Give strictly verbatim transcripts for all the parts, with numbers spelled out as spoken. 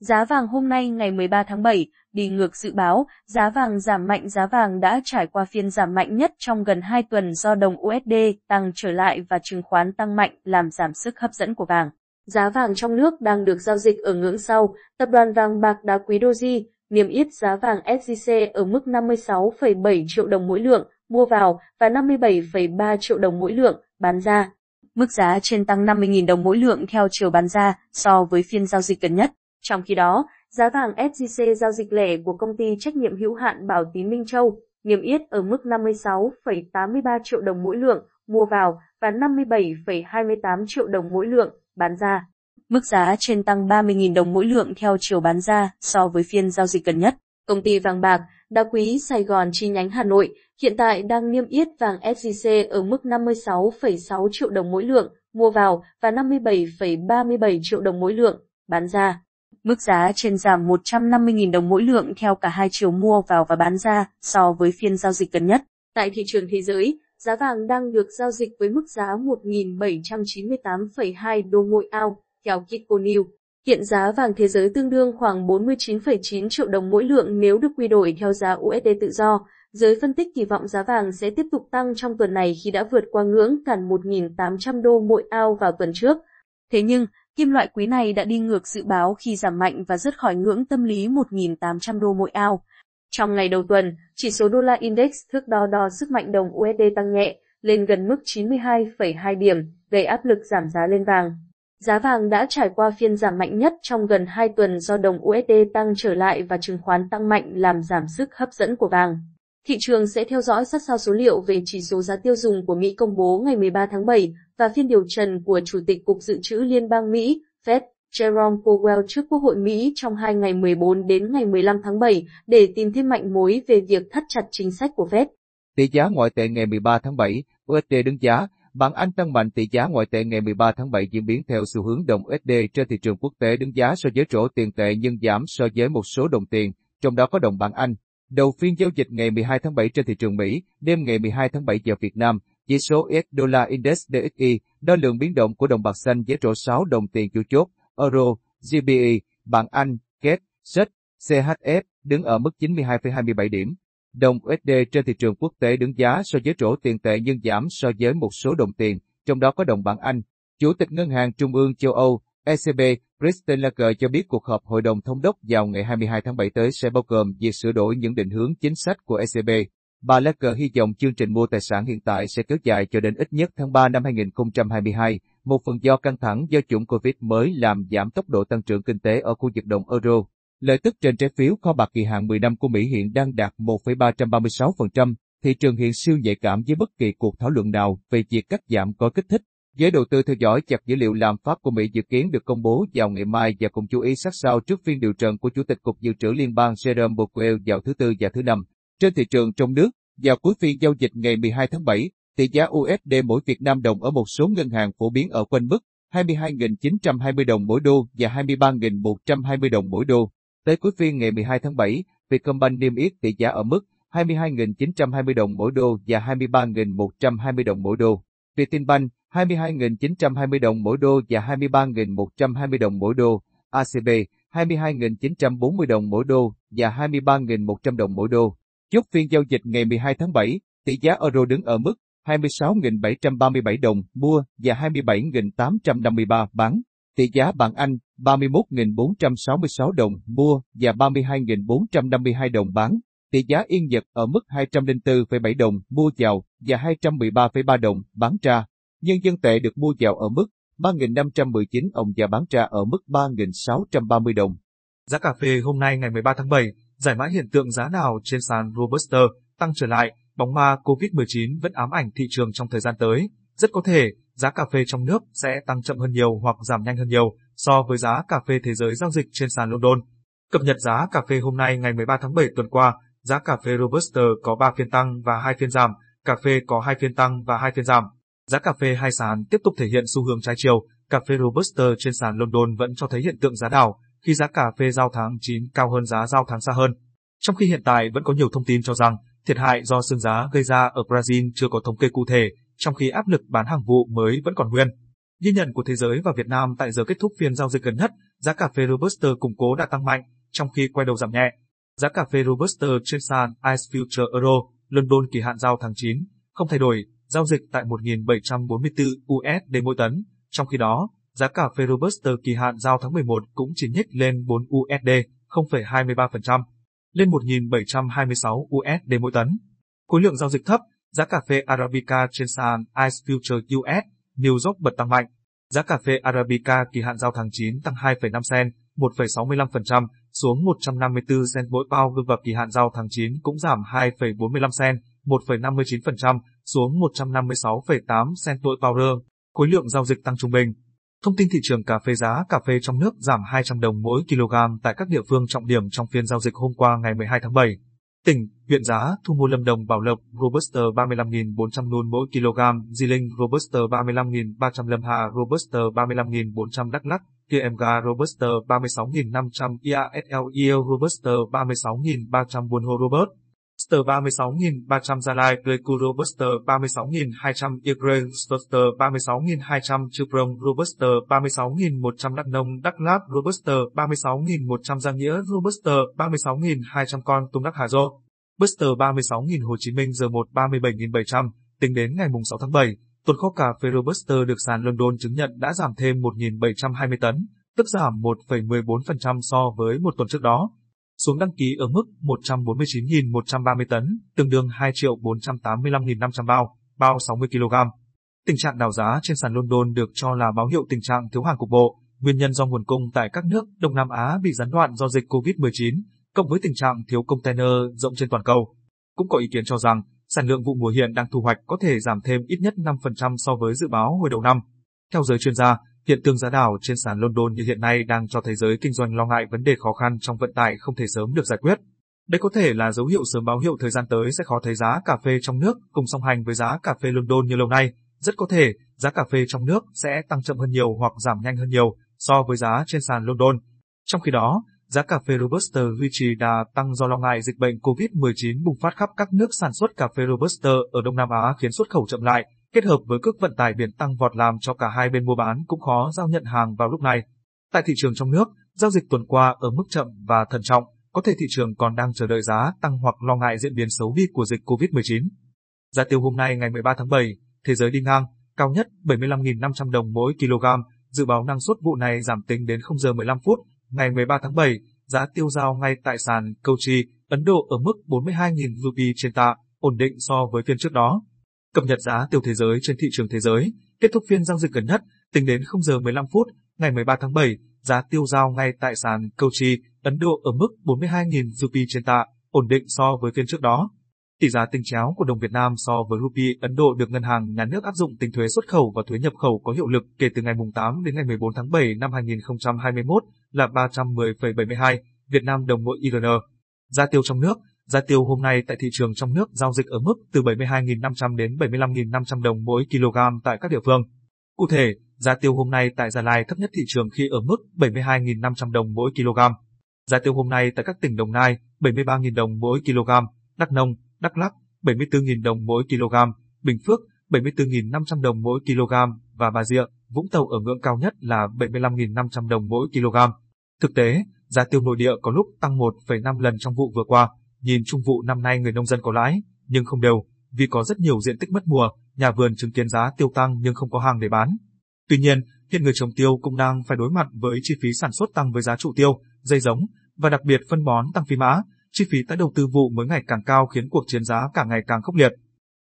Giá vàng hôm nay ngày mười ba tháng bảy, đi ngược dự báo, giá vàng giảm mạnh. Giá vàng đã trải qua phiên giảm mạnh nhất trong gần hai tuần do đồng u ét đê tăng trở lại và chứng khoán tăng mạnh làm giảm sức hấp dẫn của vàng. Giá vàng trong nước đang được giao dịch ở ngưỡng sau, tập đoàn vàng bạc đá quý đê ô gi i niêm yết giá vàng ét gi xê ở mức năm mươi sáu phẩy bảy triệu đồng mỗi lượng mua vào và năm mươi bảy phẩy ba triệu đồng mỗi lượng bán ra. Mức giá trên tăng năm mươi nghìn đồng mỗi lượng theo chiều bán ra so với phiên giao dịch gần nhất. Trong khi đó, giá vàng ét gi xê giao dịch lẻ của công ty trách nhiệm hữu hạn Bảo Tín Minh Châu niêm yết ở mức năm mươi sáu phẩy tám mươi ba triệu đồng mỗi lượng mua vào và năm mươi bảy phẩy hai mươi tám triệu đồng mỗi lượng bán ra. Mức giá trên tăng ba mươi nghìn đồng mỗi lượng theo chiều bán ra so với phiên giao dịch gần nhất. Công ty vàng bạc đá quý Sài Gòn chi nhánh Hà Nội hiện tại đang niêm yết vàng ét gi xê ở mức năm mươi sáu phẩy sáu triệu đồng mỗi lượng mua vào và năm mươi bảy phẩy ba mươi bảy triệu đồng mỗi lượng bán ra. Mức giá trên giảm một trăm năm mươi nghìn đồng mỗi lượng theo cả hai chiều mua vào và bán ra so với phiên giao dịch gần nhất. Tại thị trường thế giới, giá vàng đang được giao dịch với mức giá một nghìn bảy trăm chín mươi tám phẩy hai đô mỗi ounce theo Kitco News. Hiện giá vàng thế giới tương đương khoảng bốn mươi chín phẩy chín triệu đồng mỗi lượng nếu được quy đổi theo giá u ét đê tự do. Giới phân tích kỳ vọng giá vàng sẽ tiếp tục tăng trong tuần này khi đã vượt qua ngưỡng cản một nghìn tám trăm đô mỗi ounce vào tuần trước. Thế nhưng, kim loại quý này đã đi ngược dự báo khi giảm mạnh và rớt khỏi ngưỡng tâm lý một nghìn tám trăm đô mỗi ounce. Trong ngày đầu tuần, chỉ số đô la index thước đo đo sức mạnh đồng u ét đê tăng nhẹ, lên gần mức chín mươi hai phẩy hai điểm, gây áp lực giảm giá lên vàng. Giá vàng đã trải qua phiên giảm mạnh nhất trong gần hai tuần do đồng u ét đê tăng trở lại và chứng khoán tăng mạnh làm giảm sức hấp dẫn của vàng. Thị trường sẽ theo dõi sát sao số liệu về chỉ số giá tiêu dùng của Mỹ công bố ngày mười ba tháng bảy và phiên điều trần của Chủ tịch Cục Dự trữ Liên bang Mỹ, Fed, Jerome Powell trước Quốc hội Mỹ trong hai ngày mười bốn đến ngày mười lăm tháng bảy để tìm thêm manh mối về việc thắt chặt chính sách của Fed. Tỷ giá ngoại tệ ngày mười ba tháng bảy, u ét đê đứng giá. Bảng Anh tăng mạnh. Tỷ giá ngoại tệ ngày mười ba tháng bảy diễn biến theo xu hướng đồng u ét đê trên thị trường quốc tế đứng giá so với rổ tiền tệ nhưng giảm so với một số đồng tiền, trong đó có đồng bảng Anh. Đầu phiên giao dịch ngày mười hai tháng bảy trên thị trường Mỹ, đêm ngày mười hai tháng bảy giờ Việt Nam, chỉ số u ét Dollar Index đê ích i đo lượng biến động của đồng bạc xanh với rổ sáu đồng tiền chủ chốt, Euro, giê bê i, bảng Anh, Két, Sét, xê hát ép đứng ở mức chín mươi hai phẩy hai mươi bảy điểm. Đồng u ét đê trên thị trường quốc tế đứng giá so với rổ tiền tệ nhưng giảm so với một số đồng tiền, trong đó có đồng bảng Anh. Chủ tịch Ngân hàng Trung ương châu Âu, a xê bê, Christine Lagarde cho biết cuộc họp Hội đồng Thống đốc vào ngày hai mươi hai tháng bảy tới sẽ bao gồm việc sửa đổi những định hướng chính sách của a xê bê. Bà Lagarde hy vọng chương trình mua tài sản hiện tại sẽ kéo dài cho đến ít nhất tháng ba năm hai nghìn không trăm hai mươi hai, một phần do căng thẳng do chủng Covid mới làm giảm tốc độ tăng trưởng kinh tế ở khu vực đồng euro. Lợi tức trên trái phiếu kho bạc kỳ hạn mười năm của Mỹ hiện đang đạt một phẩy ba trăm ba mươi sáu phần trăm, thị trường hiện siêu nhạy cảm với bất kỳ cuộc thảo luận nào về việc cắt giảm có kích thích. Giới đầu tư theo dõi chặt dữ liệu lạm phát của Mỹ dự kiến được công bố vào ngày mai và cùng chú ý sát sao trước phiên điều trần của Chủ tịch Cục Dự trữ Liên bang Jerome Powell vào thứ Tư và thứ Năm. Trên thị trường trong nước, vào cuối phiên giao dịch ngày mười hai tháng bảy, tỷ giá u ét đê mỗi Việt Nam đồng ở một số ngân hàng phổ biến ở quanh mức hai mươi hai nghìn chín trăm hai mươi đồng mỗi đô và hai mươi ba nghìn một trăm hai mươi đồng mỗi đô. Tới cuối phiên ngày mười hai tháng bảy, Vietcombank niêm yết tỷ giá ở mức hai mươi hai nghìn chín trăm hai mươi đồng mỗi đô và hai mươi ba nghìn một trăm hai mươi đồng mỗi đô. Vietinbank hai mươi hai nghìn chín trăm hai mươi đồng mỗi đô và hai mươi ba nghìn một trăm hai mươi đồng mỗi đô. a xê bê hai mươi hai nghìn chín trăm bốn mươi đồng mỗi đô và hai mươi ba nghìn một trăm đồng mỗi đô. Chốt phiên giao dịch ngày mười hai tháng bảy, tỷ giá euro đứng ở mức hai mươi sáu nghìn bảy trăm ba mươi bảy đồng mua và hai mươi bảy nghìn tám trăm năm mươi ba bán. Tỷ giá bảng Anh ba mươi mốt nghìn bốn trăm sáu mươi sáu đồng mua và ba mươi hai nghìn bốn trăm năm mươi hai đồng bán. Tỷ giá Yên Nhật ở mức hai trăm lẻ bốn phẩy bảy đồng mua vào và hai trăm mười ba phẩy ba đồng bán ra. Nhân dân tệ được mua vào ở mức ba nghìn năm trăm mười chín đồng và bán ra ở mức ba nghìn sáu trăm ba mươi đồng. Giá cà phê hôm nay ngày mười ba tháng bảy, giải mã hiện tượng giá nào trên sàn Robusta tăng trở lại, bóng ma Covid mười chín vẫn ám ảnh thị trường trong thời gian tới. Rất có thể, giá cà phê trong nước sẽ tăng chậm hơn nhiều hoặc giảm nhanh hơn nhiều so với giá cà phê thế giới giao dịch trên sàn London. Cập nhật giá cà phê hôm nay ngày mười ba tháng bảy tuần qua, giá cà phê Robusta có ba phiên tăng và hai phiên giảm, cà phê có hai phiên tăng và hai phiên giảm. Giá cà phê hai sàn tiếp tục thể hiện xu hướng trái chiều, cà phê Robusta trên sàn London vẫn cho thấy hiện tượng giá đảo, khi giá cà phê giao tháng chín cao hơn giá giao tháng xa hơn. Trong khi hiện tại vẫn có nhiều thông tin cho rằng thiệt hại do sương giá gây ra ở Brazil chưa có thống kê cụ thể, trong khi áp lực bán hàng vụ mới vẫn còn nguyên. Ghi nhận của thế giới và Việt Nam tại giờ kết thúc phiên giao dịch gần nhất, giá cà phê Robusta củng cố đã tăng mạnh, trong khi quay đầu giảm nhẹ. Giá cà phê Robusta trên sàn i xê e Future Euro, London kỳ hạn giao tháng chín, không thay đổi, giao dịch tại một nghìn bảy trăm bốn mươi tư đô la mỗi tấn. Trong khi đó, giá cà phê Robusta kỳ hạn giao tháng mười một cũng chỉ nhích lên bốn đô la, không phẩy hai mươi ba phần trăm, lên một nghìn bảy trăm hai mươi sáu đô la mỗi tấn. Khối lượng giao dịch thấp, giá cà phê Arabica trên sàn i xê e Future u ét, New York bật tăng mạnh. Giá cà phê Arabica kỳ hạn giao tháng chín tăng hai phẩy năm sen, một phẩy sáu mươi lăm phần trăm, xuống một trăm năm mươi tư sen mỗi pound và kỳ hạn giao tháng chín cũng giảm hai phẩy bốn mươi lăm sen, một phẩy năm mươi chín phần trăm, xuống một trăm năm mươi sáu phẩy tám sen mỗi pound. Khối lượng giao dịch tăng trung bình. Thông tin thị trường cà phê, giá cà phê trong nước giảm hai trăm đồng mỗi kg tại các địa phương trọng điểm trong phiên giao dịch hôm qua ngày mười hai tháng bảy. Tỉnh, huyện giá thu mua Lâm Đồng, Bảo Lộc, Robusta ba mươi lăm nghìn bốn trăm Nun mỗi kg, Di Linh, Robusta ba mươi lăm nghìn ba trăm Lâm Hà, Robusta ba mươi lăm nghìn bốn trăm Đắk Lắk, Kiemga, Robusta ba mươi sáu nghìn năm trăm Iasl, Yêu, Robusta ba mươi sáu nghìn ba trăm Buôn Hồ, Robert Robusta ba mươi sáu nghìn ba trăm Gia Lai, Pleiku, Robusta ba mươi sáu nghìn hai trăm Yagre, Robusta ba mươi sáu nghìn hai trăm Chuprong, Robusta ba mươi sáu nghìn một trăm Đắk Nông, Đắk Lắk, Robusta ba mươi sáu nghìn một trăm Gia Nghĩa, Robusta ba mươi sáu nghìn hai trăm Con Tum, Đắk Hà Dô, Robusta ba mươi sáu nghìn Hồ Chí Minh, giờ một ba mươi bảy nghìn bảy trăm. Tính đến ngày sáu tháng bảy, tồn kho cà phê Robusta được sàn London chứng nhận đã giảm thêm một nghìn bảy trăm hai mươi tấn, tức giảm một phẩy mười bốn phần trăm so với một tuần trước đó, xuống đăng ký ở mức một trăm bốn mươi chín nghìn một trăm ba mươi tấn, tương đương hai triệu bốn trăm tám mươi lăm nghìn năm trăm bao, bao sáu mươi ki lô gam. Tình trạng đảo giá trên sàn London được cho là báo hiệu tình trạng thiếu hàng cục bộ, nguyên nhân do nguồn cung tại các nước Đông Nam Á bị gián đoạn do dịch covid mười chín, cộng với tình trạng thiếu container rộng trên toàn cầu. Cũng có ý kiến cho rằng, sản lượng vụ mùa hiện đang thu hoạch có thể giảm thêm ít nhất năm phần trăm so với dự báo hồi đầu năm. Theo giới chuyên gia, hiện tượng giá đảo trên sàn London như hiện nay đang cho thấy giới kinh doanh lo ngại vấn đề khó khăn trong vận tải không thể sớm được giải quyết. Đây có thể là dấu hiệu sớm báo hiệu thời gian tới sẽ khó thấy giá cà phê trong nước cùng song hành với giá cà phê London như lâu nay. Rất có thể, giá cà phê trong nước sẽ tăng chậm hơn nhiều hoặc giảm nhanh hơn nhiều so với giá trên sàn London. Trong khi đó, giá cà phê Robusta duy trì đà tăng do lo ngại dịch bệnh covid mười chín bùng phát khắp các nước sản xuất cà phê Robusta ở Đông Nam Á khiến xuất khẩu chậm lại, kết hợp với cước vận tải biển tăng vọt làm cho cả hai bên mua bán cũng khó giao nhận hàng vào lúc này. Tại thị trường trong nước, giao dịch tuần qua ở mức chậm và thận trọng, có thể thị trường còn đang chờ đợi giá tăng hoặc lo ngại diễn biến xấu đi của dịch covid mười chín. Giá tiêu hôm nay ngày mười ba tháng bảy, thế giới đi ngang, cao nhất bảy mươi lăm nghìn năm trăm đồng mỗi kg, dự báo năng suất vụ này giảm tính đến không giờ mười lăm phút, ngày mười ba tháng bảy, giá tiêu giao ngay tại sàn Kochi, Ấn Độ ở mức bốn mươi hai nghìn rupee trên tạ, ổn định so với phiên trước đó. Cập nhật giá tiêu thế giới trên thị trường thế giới, kết thúc phiên giao dịch gần nhất, tính đến không giờ mười lăm phút, ngày mười ba tháng bảy, giá tiêu giao ngay tại sàn Kochi, Ấn Độ ở mức bốn mươi hai nghìn rupee trên tạ, ổn định so với phiên trước đó. Tỷ giá tính chéo của đồng Việt Nam so với rupee Ấn Độ được Ngân hàng Nhà nước áp dụng tính thuế xuất khẩu và thuế nhập khẩu có hiệu lực kể từ ngày tám đến ngày mười bốn tháng bảy năm hai nghìn không trăm hai mươi mốt là ba trăm mười phẩy bảy mươi hai Việt Nam đồng mỗi i rờ en. Giá tiêu trong nước. Giá tiêu hôm nay tại thị trường trong nước giao dịch ở mức từ bảy mươi hai nghìn năm trăm đến bảy mươi lăm nghìn năm trăm đồng mỗi kg tại các địa phương. Cụ thể, giá tiêu hôm nay tại Gia Lai thấp nhất thị trường khi ở mức bảy mươi hai nghìn năm trăm đồng mỗi kg. Giá tiêu hôm nay tại các tỉnh Đồng Nai bảy mươi ba nghìn đồng mỗi kg, Đắk Nông, Đắk Lắk bảy mươi tư nghìn đồng mỗi kg, Bình Phước bảy mươi tư nghìn năm trăm đồng mỗi kg và Bà Rịa, Vũng Tàu ở ngưỡng cao nhất là bảy mươi lăm nghìn năm trăm đồng mỗi kg. Thực tế, giá tiêu nội địa có lúc tăng một phẩy năm lần trong vụ vừa qua. Nhìn chung vụ năm nay người nông dân có lãi, nhưng không đều, vì có rất nhiều diện tích mất mùa, nhà vườn chứng kiến giá tiêu tăng nhưng không có hàng để bán. Tuy nhiên, hiện người trồng tiêu cũng đang phải đối mặt với chi phí sản xuất tăng với giá trụ tiêu, dây giống, và đặc biệt phân bón tăng phi mã, chi phí tái đầu tư vụ mới ngày càng cao khiến cuộc chiến giá càng ngày càng khốc liệt.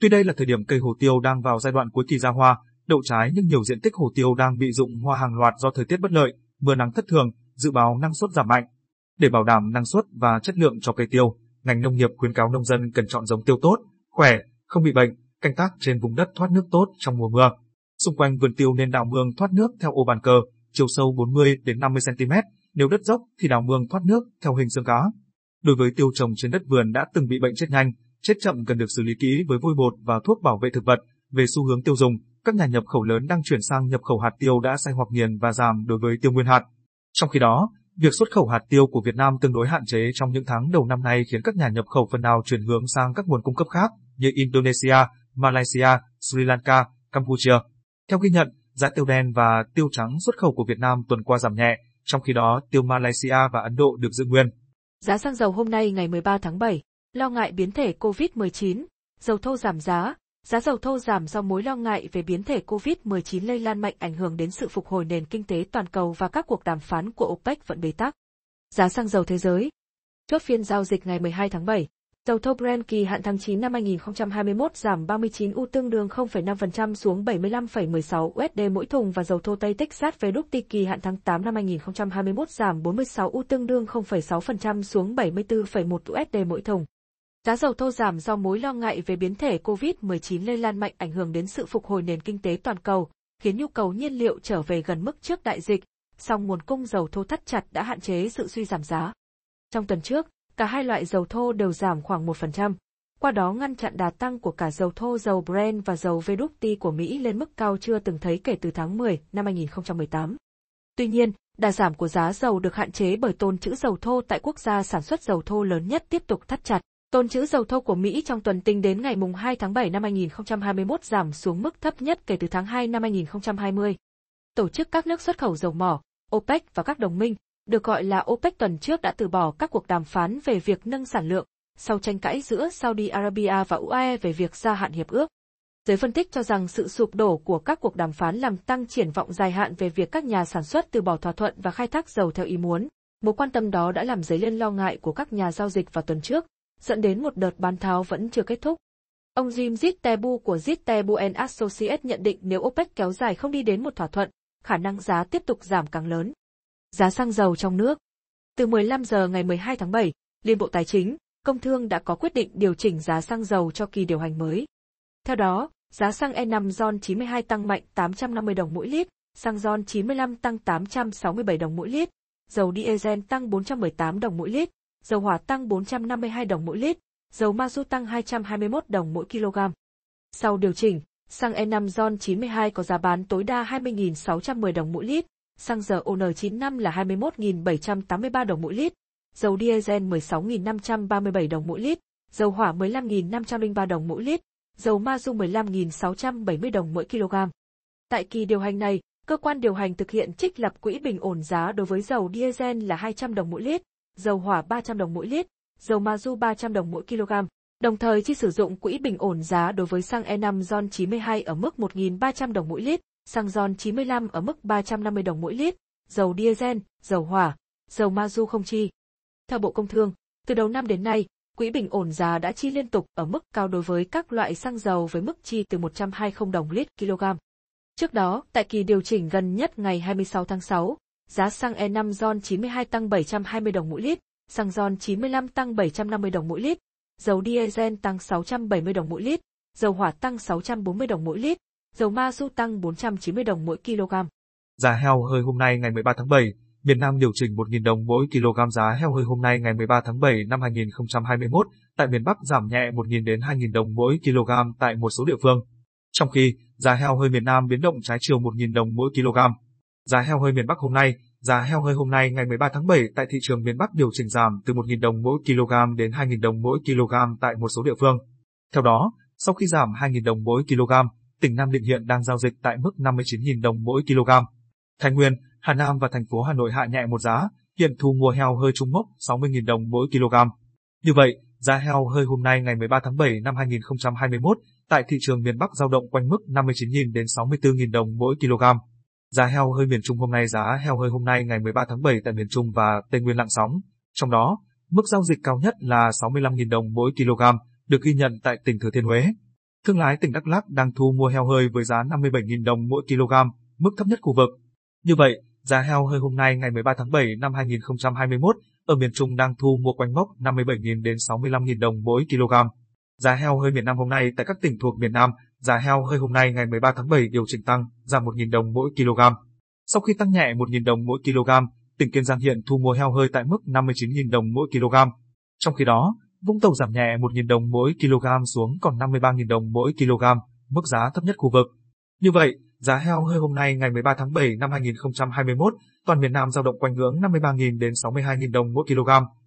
Tuy đây là thời điểm cây hồ tiêu đang vào giai đoạn cuối kỳ ra hoa, đậu trái nhưng nhiều diện tích hồ tiêu đang bị rụng hoa hàng loạt do thời tiết bất lợi, mưa nắng thất thường, dự báo năng suất giảm mạnh. Để bảo đảm năng suất và chất lượng cho cây tiêu, ngành nông nghiệp khuyến cáo nông dân cần chọn giống tiêu tốt, khỏe, không bị bệnh, canh tác trên vùng đất thoát nước tốt trong mùa mưa. Xung quanh vườn tiêu nên đào mương thoát nước theo ô bàn cờ, chiều sâu bốn mươi đến năm mươi xăng ti mét, nếu đất dốc thì đào mương thoát nước theo hình xương cá. Đối với tiêu trồng trên đất vườn đã từng bị bệnh chết nhanh, chết chậm cần được xử lý kỹ với vôi bột và thuốc bảo vệ thực vật. Về xu hướng tiêu dùng, các nhà nhập khẩu lớn đang chuyển sang nhập khẩu hạt tiêu đã xay hoặc nghiền và giảm đối với tiêu nguyên hạt. Trong khi đó, việc xuất khẩu hạt tiêu của Việt Nam tương đối hạn chế trong những tháng đầu năm nay khiến các nhà nhập khẩu phần nào chuyển hướng sang các nguồn cung cấp khác như Indonesia, Malaysia, Sri Lanka, Campuchia. Theo ghi nhận, Giá tiêu đen và tiêu trắng xuất khẩu của Việt Nam tuần qua giảm nhẹ, trong khi đó tiêu Malaysia và Ấn Độ được giữ nguyên. Giá xăng dầu hôm nay ngày mười ba tháng bảy, lo ngại biến thể cô vít mười chín, dầu thô giảm giá. Giá dầu thô giảm do mối lo ngại về biến thể cô vít mười chín lây lan mạnh ảnh hưởng đến sự phục hồi nền kinh tế toàn cầu và các cuộc đàm phán của OPEC vẫn bế tắc. Giá xăng dầu thế giới. Chốt phiên giao dịch ngày mười hai tháng bảy, dầu thô Brent kỳ hạn tháng chín năm hai nghìn không trăm hai mươi mốt giảm ba mươi chín u tương đương không phẩy năm phần trăm xuống bảy mươi lăm phẩy mười sáu u ét đê mỗi thùng và dầu thô Tây Texas vê kép tê kỳ hạn tháng tám năm hai nghìn không trăm hai mươi mốt giảm bốn mươi sáu u tương đương không phẩy sáu phần trăm xuống bảy mươi tư phẩy một u ét đê mỗi thùng. Giá dầu thô giảm do mối lo ngại về biến thể cô vít mười chín lây lan mạnh ảnh hưởng đến sự phục hồi nền kinh tế toàn cầu, khiến nhu cầu nhiên liệu trở về gần mức trước đại dịch, song nguồn cung dầu thô thắt chặt đã hạn chế sự suy giảm giá. Trong tuần trước, cả hai loại dầu thô đều giảm khoảng một phần trăm, qua đó ngăn chặn đà tăng của cả dầu thô dầu Brent và dầu vê kép tê của Mỹ lên mức cao chưa từng thấy kể từ tháng mười năm hai nghìn không trăm mười tám. Tuy nhiên, đà giảm của giá dầu được hạn chế bởi tồn trữ dầu thô tại quốc gia sản xuất dầu thô lớn nhất tiếp tục thắt chặt. Tồn trữ dầu thô của Mỹ trong tuần tính đến ngày hai tháng bảy năm hai nghìn không trăm hai mươi mốt giảm xuống mức thấp nhất kể từ tháng hai năm hai nghìn không trăm hai mươi. Tổ chức các nước xuất khẩu dầu mỏ, OPEC và các đồng minh, được gọi là OPEC tuần trước đã từ bỏ các cuộc đàm phán về việc nâng sản lượng, sau tranh cãi giữa Saudi Arabia và u a e về việc gia hạn hiệp ước. Giới phân tích cho rằng sự sụp đổ của các cuộc đàm phán làm tăng triển vọng dài hạn về việc các nhà sản xuất từ bỏ thỏa thuận và khai thác dầu theo ý muốn. Mối quan tâm đó đã làm dấy lên lo ngại của các nhà giao dịch vào tuần trước, dẫn đến một đợt bán tháo vẫn chưa kết thúc. Ông Jim Zibbu của Zibbu and Associate nhận định nếu OPEC kéo dài không đi đến một thỏa thuận, khả năng giá tiếp tục giảm càng lớn. Giá xăng dầu trong nước. Từ mười lăm giờ ngày mười hai tháng bảy, Liên Bộ Tài chính, Công Thương đã có quyết định điều chỉnh giá xăng dầu cho kỳ điều hành mới. Theo đó, giá xăng e năm RON chín mươi hai tăng mạnh tám trăm năm mươi đồng mỗi lít, xăng RON chín mươi lăm tăng tám trăm sáu mươi bảy đồng mỗi lít, dầu diesel tăng bốn trăm mười tám đồng mỗi lít, dầu hỏa tăng bốn trăm năm mươi hai đồng mỗi lít, dầu mazut tăng hai trăm hai mươi mốt đồng mỗi kg. Sau điều chỉnh, xăng e năm RON chín mươi hai có giá bán tối đa hai mươi nghìn sáu trăm mười đồng mỗi lít, xăng dầu o en chín mươi lăm là hai mươi mốt nghìn bảy trăm tám mươi ba đồng mỗi lít, dầu diesel mười sáu nghìn năm trăm ba mươi bảy đồng mỗi lít, dầu hỏa mười lăm nghìn năm trăm lẻ ba đồng mỗi lít, dầu mazut mười lăm nghìn sáu trăm bảy mươi đồng mỗi kg. Tại kỳ điều hành này, cơ quan điều hành thực hiện trích lập quỹ bình ổn giá đối với dầu diesel là hai trăm đồng mỗi lít, dầu hỏa ba trăm đồng mỗi lít, dầu mazut ba trăm đồng mỗi kg, đồng thời chi sử dụng quỹ bình ổn giá đối với xăng e năm RON chín mươi hai ở mức một nghìn ba trăm đồng mỗi lít, xăng RON chín mươi lăm ở mức ba trăm năm mươi đồng mỗi lít, dầu diesel, dầu hỏa, dầu mazut không chi. Theo Bộ Công Thương, từ đầu năm đến nay, quỹ bình ổn giá đã chi liên tục ở mức cao đối với các loại xăng dầu với mức chi từ một trăm hai mươi đồng lít kg. Trước đó, tại kỳ điều chỉnh gần nhất ngày hai mươi sáu tháng sáu, giá xăng e năm RON chín mươi hai tăng bảy trăm hai mươi đồng mỗi lít, xăng RON chín mươi lăm tăng bảy trăm năm mươi đồng mỗi lít, dầu diesel tăng sáu trăm bảy mươi đồng mỗi lít, dầu hỏa tăng sáu trăm bốn mươi đồng mỗi lít, dầu mazut tăng bốn trăm chín mươi đồng mỗi kg. Giá heo hơi hôm nay ngày mười ba tháng bảy, miền Nam điều chỉnh một nghìn đồng mỗi kg. Giá heo hơi hôm nay ngày mười ba tháng bảy năm hai nghìn không trăm hai mươi mốt tại miền Bắc giảm nhẹ một nghìn đến hai nghìn đồng mỗi kg tại một số địa phương. Trong khi, giá heo hơi miền Nam biến động trái chiều một nghìn đồng mỗi kg. Giá heo hơi miền Bắc hôm nay, giá heo hơi hôm nay ngày mười ba tháng bảy tại thị trường miền Bắc điều chỉnh giảm từ một nghìn đồng mỗi kg đến hai nghìn đồng mỗi kg tại một số địa phương. Theo đó, sau khi giảm hai nghìn đồng mỗi kg, tỉnh Nam Định hiện đang giao dịch tại mức năm mươi chín nghìn đồng mỗi kg. Thái Nguyên, Hà Nam và thành phố Hà Nội hạ nhẹ một giá, hiện thu mua heo hơi trung mốc sáu mươi nghìn đồng mỗi kg. Như vậy, giá heo hơi hôm nay ngày mười ba tháng bảy năm hai nghìn không trăm hai mươi mốt tại thị trường miền Bắc dao động quanh mức năm mươi chín nghìn đến sáu mươi tư nghìn đồng mỗi kg. Giá heo hơi miền Trung hôm nay Giá heo hơi hôm nay ngày mười ba tháng bảy tại miền Trung và Tây Nguyên lặng sóng. Trong đó, mức giao dịch cao nhất là sáu mươi lăm nghìn đồng mỗi kg, được ghi nhận tại tỉnh Thừa Thiên Huế. Thương lái tỉnh Đắk Lắk đang thu mua heo hơi với giá năm mươi bảy nghìn đồng mỗi kg, mức thấp nhất khu vực. Như vậy, giá heo hơi hôm nay ngày mười ba tháng bảy năm hai nghìn không trăm hai mươi mốt ở miền Trung đang thu mua quanh mốc năm mươi bảy nghìn đến sáu mươi lăm nghìn đồng mỗi kg. Giá heo hơi miền Nam hôm nay tại các tỉnh thuộc miền Nam, giá heo hơi hôm nay ngày mười ba tháng bảy điều chỉnh tăng, giảm một nghìn đồng mỗi kg. Sau khi tăng nhẹ một nghìn đồng mỗi kg, tỉnh Kiên Giang hiện thu mua heo hơi tại mức năm mươi chín nghìn đồng mỗi kg. Trong khi đó, Vũng Tàu giảm nhẹ một nghìn đồng mỗi kg xuống còn năm mươi ba nghìn đồng mỗi kg, mức giá thấp nhất khu vực. Như vậy, giá heo hơi hôm nay ngày mười ba tháng bảy năm hai nghìn không trăm hai mươi mốt, toàn miền Nam dao động quanh ngưỡng năm mươi ba nghìn đến sáu mươi hai nghìn đồng mỗi kg.